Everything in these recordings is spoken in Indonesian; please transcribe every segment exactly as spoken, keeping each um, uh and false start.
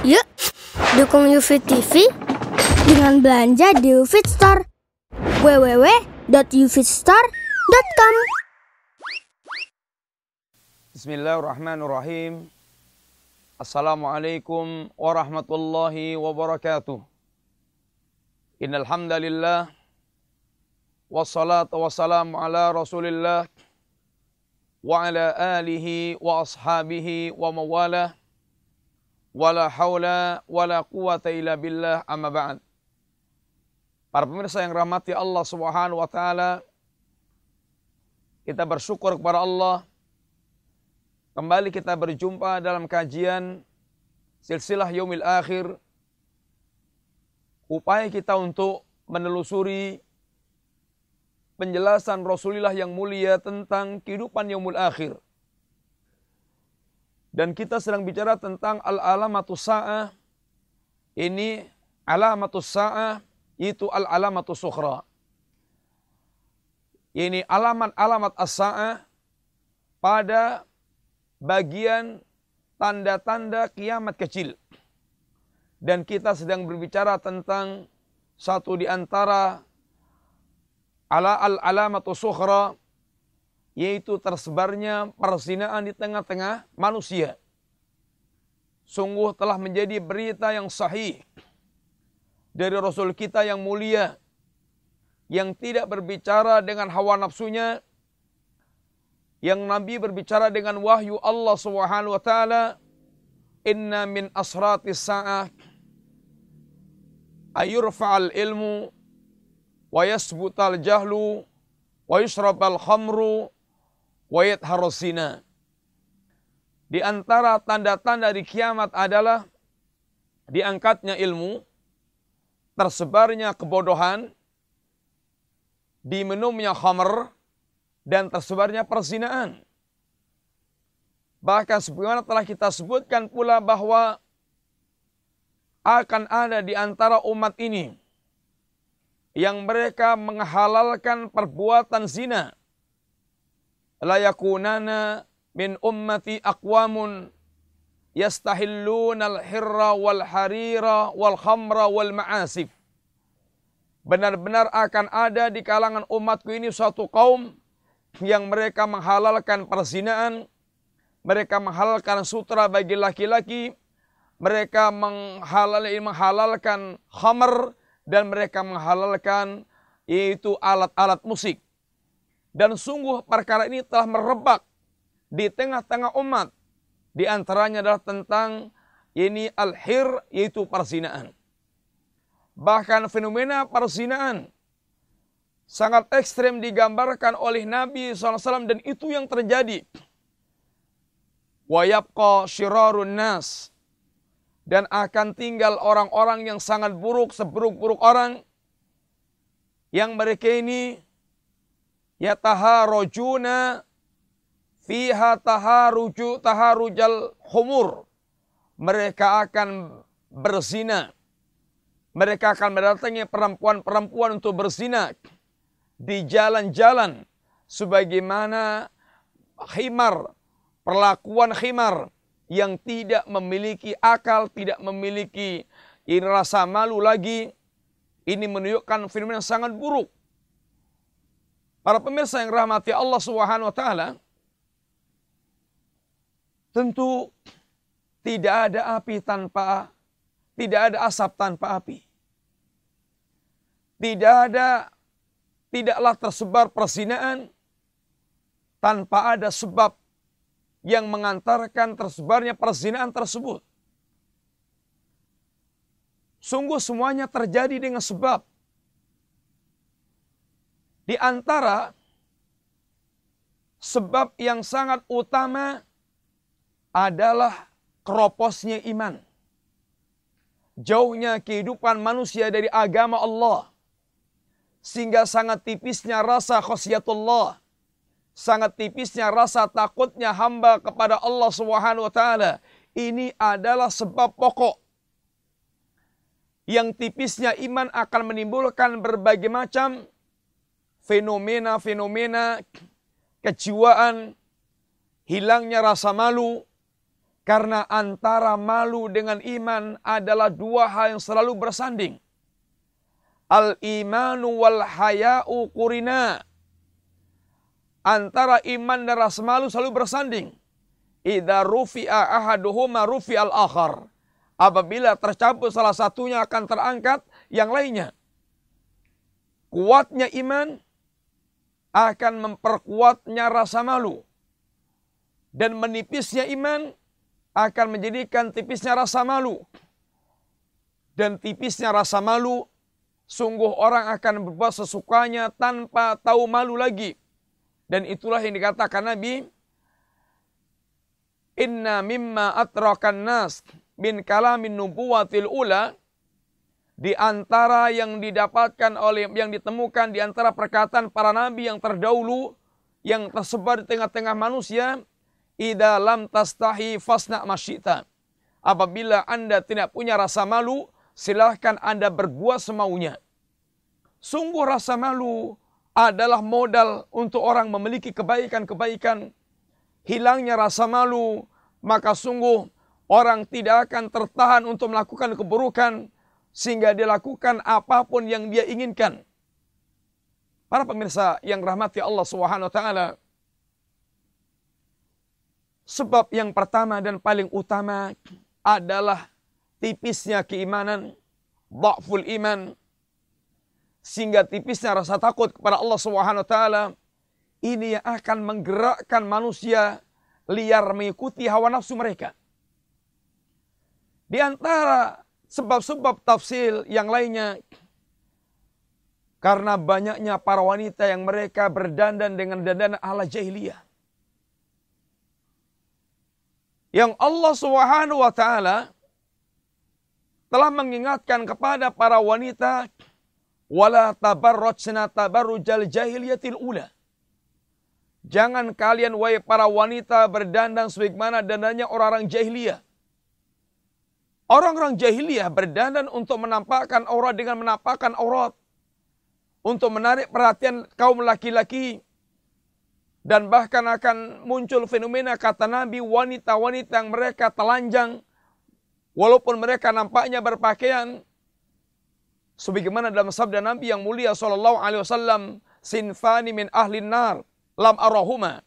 Yuk, dukung U V T V dengan belanja di U V Store. w w w dot u v store dot com. Bismillahirrahmanirrahim. Assalamualaikum warahmatullahi wabarakatuh. Innal hamdalillah wassalatu wassalamu ala Rasulillah wa ala alihi wa ashabihi wa mawalah. Wala haula wala quwata illa billah, amma ba'd. Para pemirsa yang rahmati Allah Subhanahu wa taala, kita bersyukur kepada Allah. Kembali kita berjumpa dalam kajian Silsilah Yaumil Akhir. Upaya kita untuk menelusuri penjelasan Rasulullah yang mulia tentang kehidupan Yaumil Akhir. Dan kita sedang bicara tentang al-alamat-us-sa'ah. Ini alamatus-sa'ah, itu al-alamat-us-sukhra. Ini alamat-alamat as-sa'ah pada bagian tanda-tanda kiamat kecil. Dan kita sedang berbicara tentang satu di antara ala al-alamat-us-sukhra, yaitu tersebarnya perzinaan di tengah-tengah manusia. Sungguh telah menjadi berita yang sahih dari Rasul kita yang mulia, yang tidak berbicara dengan hawa nafsunya, yang Nabi berbicara dengan wahyu Allah Subhanahu wa taala. Inna min asratis sa'ah ayurfa'al ilmu wa yasbutal jahlu wa yushrabal khamru wayat harusina. Di antara tanda-tanda di kiamat adalah diangkatnya ilmu, tersebarnya kebodohan, diminumnya khamr, dan tersebarnya perzinaan. Bahkan sebagaimana telah kita sebutkan pula bahwa akan ada di antara umat ini yang mereka menghalalkan perbuatan zina. La yakunana min ummati aqwamun yastahilluna al-hirra wal-harira wal-khamra wal-ma'asif. Benar-benar akan ada di kalangan umatku ini suatu kaum yang mereka menghalalkan perzinaan, mereka menghalalkan sutra bagi laki-laki, mereka menghalalkan khamr, dan mereka menghalalkan yaitu alat-alat musik. Dan sungguh perkara ini telah merebak di tengah-tengah umat. Di antaranya adalah tentang ini al-hir, yaitu perzinaan. Bahkan fenomena perzinaan sangat ekstrem digambarkan oleh Nabi shallallahu alaihi wasallam, dan itu yang terjadi. Wa yabqa syirarun nas, dan akan tinggal orang-orang yang sangat buruk, seburuk-buruk orang, yang mereka ini yataharujuna fiha taharuju taharujal khumur. Mereka akan berzina. Mereka akan mendatangi perempuan-perempuan untuk berzina di jalan-jalan, sebagaimana khimar, perlakuan khimar yang tidak memiliki akal, tidak memiliki ini rasa malu lagi. Ini menunjukkan fenomena yang sangat buruk. Para pemirsa yang rahmati Allah Subhanahu wa taala, tentu tidak ada api tanpa tidak ada asap tanpa api. Tidak ada tidaklah tersebar perzinaan tanpa ada sebab yang mengantarkan tersebarnya perzinaan tersebut. Sungguh semuanya terjadi dengan sebab. Di antara sebab yang sangat utama adalah keroposnya iman. Jauhnya kehidupan manusia dari agama Allah. Sehingga sangat tipisnya rasa khasyiatullah. Sangat tipisnya rasa takutnya hamba kepada Allah Subhanahu wa taala. Ini adalah sebab pokok. Yang tipisnya iman akan menimbulkan berbagai macam fenomena-fenomena kejiwaan, hilangnya rasa malu, Karena antara malu dengan iman adalah dua hal yang selalu bersanding. Al-imanu wal-haya'u qurina. Antara iman dan rasa malu selalu bersanding. Idza rufi'a ahaduhuma rufi'al akhar. Apabila tercabut salah satunya akan terangkat yang lainnya. Kuatnya iman akan memperkuatnya rasa malu. Dan menipisnya iman akan menjadikan tipisnya rasa malu. Dan tipisnya rasa malu, sungguh orang akan berbuat sesukanya tanpa tahu malu lagi. Dan itulah yang dikatakan Nabi, Inna mimma atrakan nas min kalamin nubuwatil ula, di antara yang didapatkan oleh yang ditemukan di antara perkataan para nabi yang terdahulu yang tersebar di tengah-tengah manusia, idza lam tastahi fasna masyita. Apabila Anda tidak punya rasa malu, silahkan Anda berbuat semaunya. Sungguh rasa malu adalah modal untuk orang memiliki kebaikan-kebaikan. Hilangnya rasa malu, maka sungguh orang tidak akan tertahan untuk melakukan keburukan, sehingga dia lakukan apapun yang dia inginkan. Para pemirsa yang rahmati Allah Subhanahu wa taala, sebab yang pertama dan paling utama adalah tipisnya keimanan, dha'ful iman, sehingga tipisnya rasa takut kepada Allah Subhanahu wa taala. Ini yang akan menggerakkan manusia liar mengikuti hawa nafsu mereka. Di antara sebab-sebab tafsil yang lainnya, karena banyaknya para wanita yang mereka berdandan dengan dandanan ala jahiliyah, yang Allah Subhanahu wa taala telah mengingatkan kepada para wanita, wala tabarrujna tabarrujal jahiliyatil ula. Jangan kalian wahai para wanita berdandan sebagaimana dandannya orang-orang jahiliyah. Orang-orang jahiliyah berdandan untuk menampakkan aurat dengan menampakkan aurat, untuk menarik perhatian kaum laki-laki. Dan bahkan akan muncul fenomena kata Nabi, wanita-wanita yang mereka telanjang, walaupun mereka nampaknya berpakaian sebagaimana dalam sabda Nabi yang mulia sallallahu alaihi wasallam, sinfani min ahlin nar lam arahuma.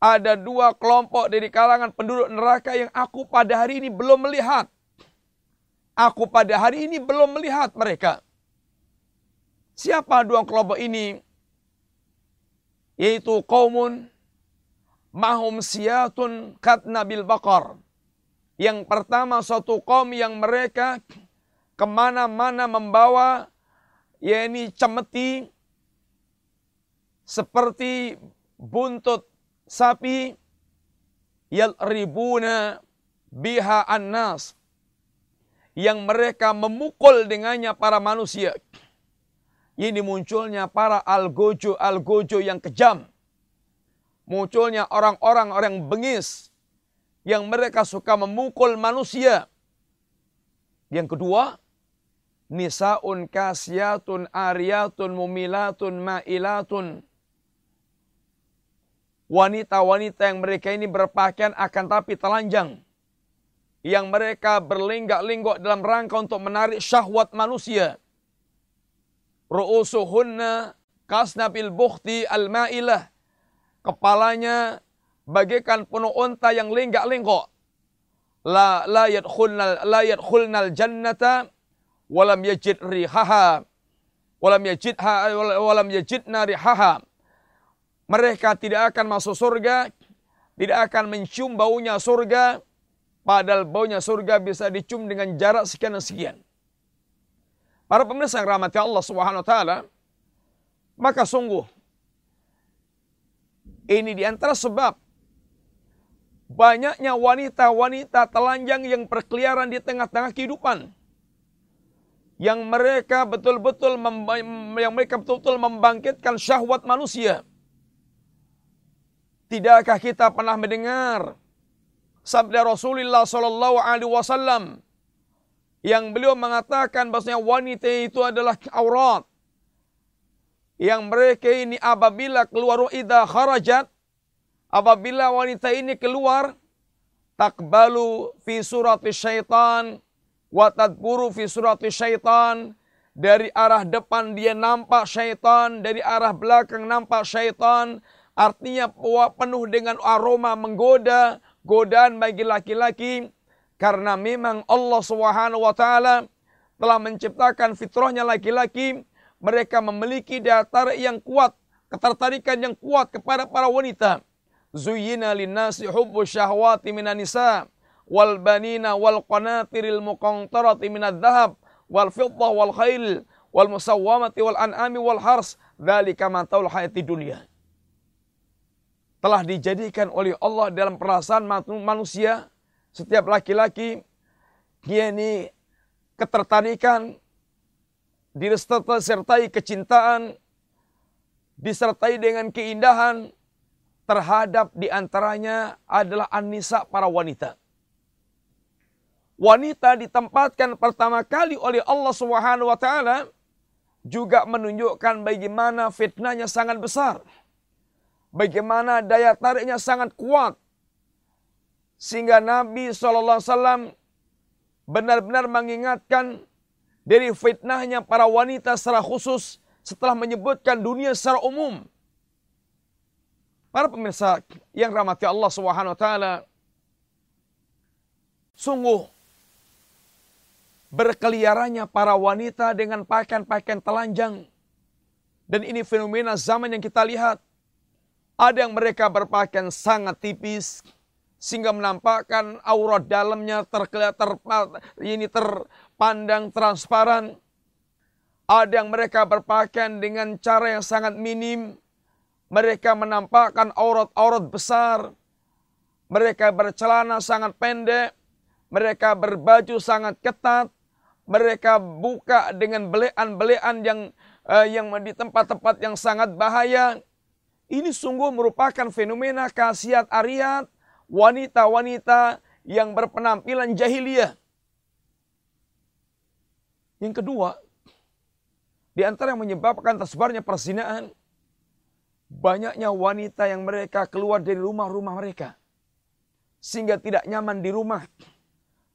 Ada dua kelompok dari kalangan penduduk neraka yang aku pada hari ini belum melihat. Aku pada hari ini belum melihat mereka. Siapa dua kelompok ini? Yaitu qaumun mahum siyatun katnabil bakar. Yang pertama suatu kaum yang mereka kemana-mana membawa yakni cemeti seperti buntut sapi, yalribuna biha annas, yang mereka memukul dengannya para manusia. Ini munculnya para algojo-algojo yang kejam, munculnya orang-orang orang bengis yang mereka suka memukul manusia. Yang kedua, nisaun kasiyatun ariyatun mumilatun ma'ilatun, wanita-wanita yang mereka ini berpakaian akan tapi telanjang, yang mereka berlenggak-lenggok dalam rangka untuk menarik syahwat manusia. Ru'usuhunna kasnabil bukhti al-ma'ilah. Kepalanya bagaikan penuh unta yang lenggak-lenggok. La la yadkhulna la yadkhulna al-jannata walam yajid rihaha walam yajidha walam yajidna rihaha. Mereka tidak akan masuk surga, tidak akan mencium baunya surga, padahal baunya surga bisa dicium dengan jarak sekian dan sekian. Para pemirsa yang rahmati Allah Subhanahu wa taala, maka sungguh ini di antara sebab banyaknya wanita-wanita telanjang yang berkeliaran di tengah-tengah kehidupan, yang mereka betul-betul yang mereka betul-betul membangkitkan syahwat manusia. Tidakkah kita pernah mendengar sabda Rasulullah sallallahu alaihi wasallam yang beliau mengatakan bahwasanya wanita itu adalah aurat, yang mereka ini apabila keluar, idza kharajat, apabila wanita ini keluar Takbalu fi surati syaitan, wa tadburu fi surati syaitan. Dari arah depan dia nampak syaitan, dari arah belakang nampak syaitan. Artinya penuh dengan aroma menggoda, godaan bagi laki-laki. Karena memang Allah Subhanahu wa taala telah menciptakan fitrahnya laki-laki. Mereka memiliki datar yang kuat, ketertarikan yang kuat kepada para wanita. Zuyyina linnasi hubbus syahwati minan nisa wal banina wal qanatiril muqantarati minadh dhahab wal fiddah wal khail wal musawwamati wal an'ami wal hars dzalika mataul hayati dunia. Telah dijadikan oleh Allah dalam perasaan manusia setiap laki-laki yakni ketertarikan disertai kecintaan disertai dengan keindahan. Terhadap diantaranya adalah an-nisa para wanita. Wanita ditempatkan pertama kali oleh Allah Subhanahu wa taala juga menunjukkan bagaimana fitnahnya sangat besar. Bagaimana daya tariknya sangat kuat. Sehingga Nabi shallallahu alaihi wasallam benar-benar mengingatkan dari fitnahnya para wanita secara khusus setelah menyebutkan dunia secara umum. Para pemirsa yang rahmati Allah Subhanahu wa taala, sungguh berkeliarannya para wanita dengan pakaian-pakaian telanjang. Dan ini fenomena zaman yang kita lihat. Ada yang mereka berpakaian sangat tipis sehingga menampakkan aurat dalamnya terkelihatan ini terpandang transparan. Ada yang mereka berpakaian dengan cara yang sangat minim. Mereka menampakkan aurat-aurat besar. Mereka bercelana sangat pendek. Mereka berbaju sangat ketat. Mereka buka dengan belean-belean yang eh, yang di tempat-tempat yang sangat bahaya. Ini sungguh merupakan fenomena khasiat ariat wanita-wanita yang berpenampilan jahiliyah. Yang kedua, di antara yang menyebabkan tersebarnya perzinaan, banyaknya wanita yang mereka keluar dari rumah-rumah mereka. Sehingga tidak nyaman di rumah.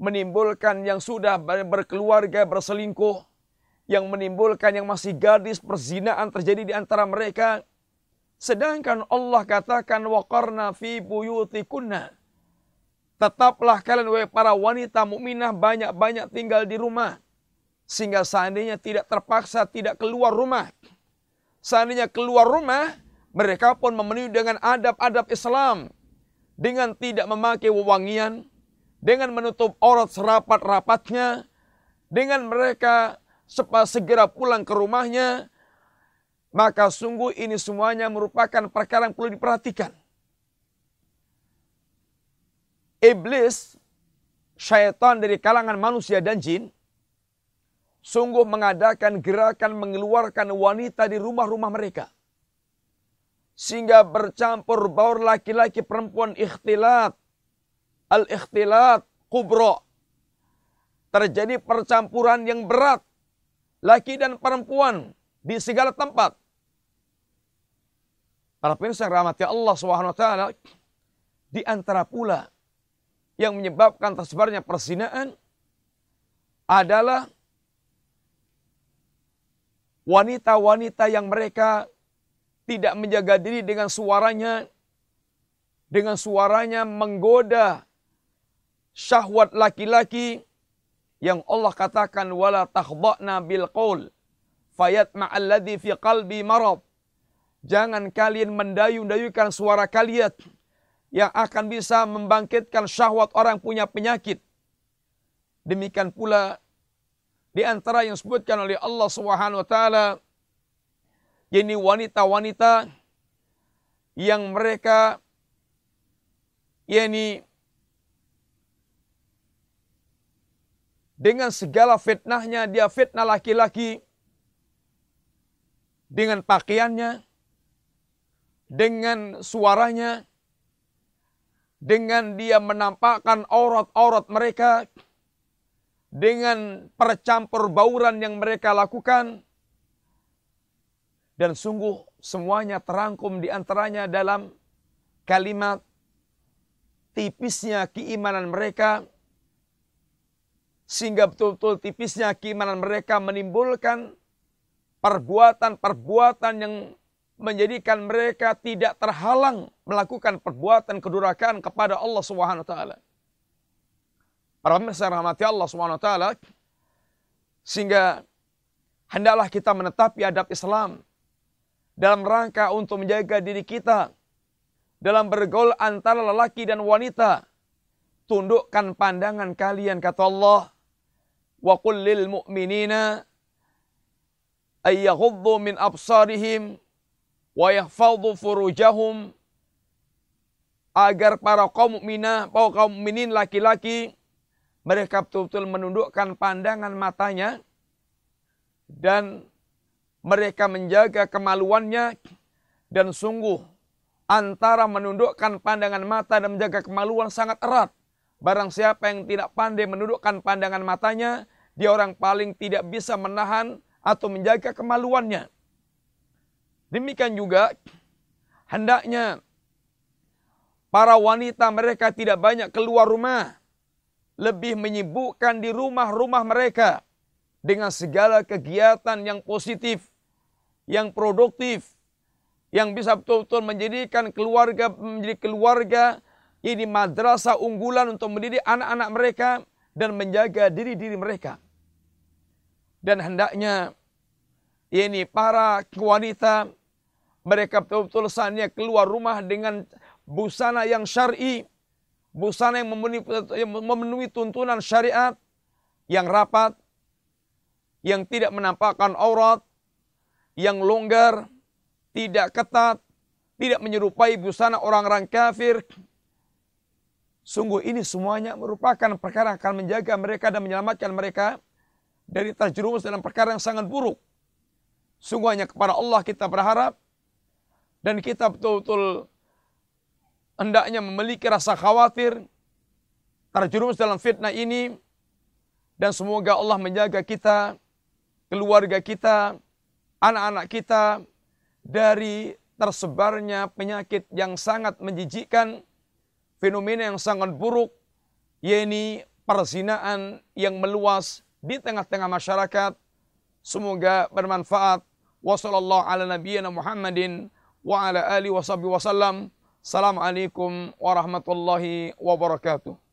Menimbulkan yang sudah berkeluarga berselingkuh. Yang menimbulkan yang masih gadis perzinaan terjadi di antara mereka. Sedangkan Allah katakan waqarna fi buyutikunna. Tetaplah kalian wahai para wanita mukminah banyak-banyak tinggal di rumah. Sehingga seandainya tidak terpaksa tidak keluar rumah. Seandainya keluar rumah, mereka pun memenuhi dengan adab-adab Islam. Dengan tidak memakai wewangian. Dengan menutup aurat serapat-rapatnya. Dengan mereka segera pulang ke rumahnya. Maka sungguh ini semuanya merupakan perkara yang perlu diperhatikan. Iblis, syaitan dari kalangan manusia dan jin. Sungguh mengadakan gerakan mengeluarkan wanita di rumah-rumah mereka. Sehingga bercampur baur laki-laki perempuan ikhtilat. Al-ikhtilat kubra. Terjadi percampuran yang berat. Laki dan perempuan di segala tempat. Para pemirsa yang dirahmati Allah subhanahu wa taala. Di antara pula yang menyebabkan tersebarnya perzinaan adalah wanita-wanita yang mereka tidak menjaga diri dengan suaranya. Dengan suaranya menggoda syahwat laki-laki. Yang Allah katakan, wala takhda'na bil qaul fayatma alladhi fi qalbi marad. Jangan kalian mendayung-dayungkan suara kalian. Yang akan bisa membangkitkan syahwat orang punya penyakit. Demikian pula. Di antara yang disebutkan oleh Allah Subhanahu wa taala ini wanita-wanita yang mereka yakni dengan segala fitnahnya dia fitnah laki-laki dengan pakaiannya, dengan suaranya, dengan dia menampakkan aurat-aurat mereka. Dengan percampur bauran yang mereka lakukan. Dan sungguh semuanya terangkum diantaranya dalam kalimat tipisnya keimanan mereka, sehingga betul-betul tipisnya keimanan mereka menimbulkan perbuatan-perbuatan yang menjadikan mereka tidak terhalang melakukan perbuatan kedurhakaan kepada Allah Subhanahu wa taala. Para pemirsa rahmati Allah Subhanahu wa taala, sehingga hendaklah kita menetapi adab Islam dalam rangka untuk menjaga diri kita dalam bergaul antara lelaki dan wanita. Tundukkan pandangan kalian, kata Allah, wa qul lil mu'minina ayyaghuddu min absarihim wa yahfadhu furujahum, agar para kaum mukminah, para kaum mukminin laki-laki, mereka betul-betul menundukkan pandangan matanya dan mereka menjaga kemaluannya. Dan sungguh antara menundukkan pandangan mata dan menjaga kemaluan sangat erat. Barang siapa yang tidak pandai menundukkan pandangan matanya, dia orang paling tidak bisa menahan atau menjaga kemaluannya. Demikian juga hendaknya para wanita mereka tidak banyak keluar rumah, lebih menyibukkan di rumah-rumah mereka dengan segala kegiatan yang positif, yang produktif, yang bisa betul-betul menjadikan keluarga menjadi keluarga ini madrasah unggulan untuk mendidik anak-anak mereka dan menjaga diri-diri mereka. Dan hendaknya ini para wanita mereka betul-betul saatnya keluar rumah dengan busana yang syar'i, busana yang memenuhi, yang memenuhi tuntunan syariat, yang rapat, yang tidak menampakkan aurat, yang longgar, tidak ketat, tidak menyerupai busana orang-orang kafir. Sungguh ini semuanya merupakan perkara yang akan menjaga mereka dan menyelamatkan mereka dari terjerumus dalam perkara yang sangat buruk. Sungguh hanya kepada Allah kita berharap, dan kita betul-betul hendaknya memiliki rasa khawatir terjerumus dalam fitnah ini. Dan semoga Allah menjaga kita, keluarga kita, anak-anak kita dari tersebarnya penyakit yang sangat menjijikkan, fenomena yang sangat buruk, yaitu perzinaan yang meluas di tengah-tengah masyarakat. Semoga bermanfaat. Wassallallahu ala nabiyyina Muhammadin wa ala alihi washabihi wasallam. Assalamualaikum warahmatullahi wabarakatuh.